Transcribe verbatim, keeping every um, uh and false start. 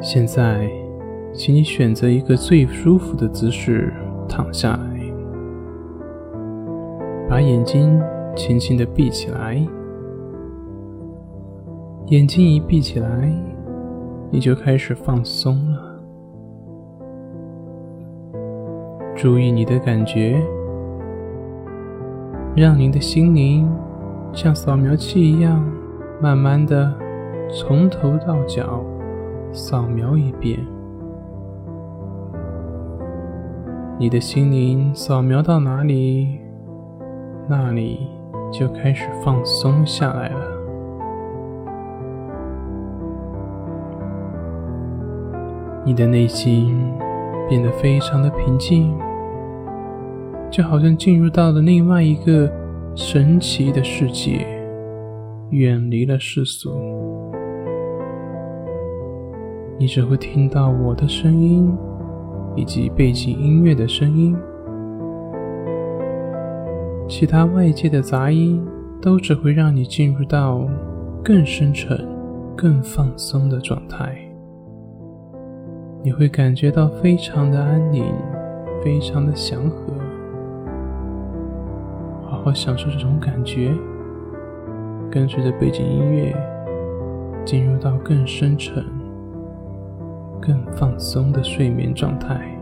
现在，请你选择一个最舒服的姿势躺下来，把眼睛轻轻地闭起来。眼睛一闭起来，你就开始放松了。注意你的感觉，让您的心灵像扫描器一样，慢慢的从头到脚扫描一遍。你的心灵扫描到哪里，那里就开始放松下来了。你的内心变得非常的平静。就好像进入到了另外一个神奇的世界，远离了世俗。你只会听到我的声音，以及背景音乐的声音，其他外界的杂音都只会让你进入到更深沉、更放松的状态。你会感觉到非常的安宁，非常的祥和。好好享受这种感觉，跟随着背景音乐，进入到更深沉、更放松的睡眠状态。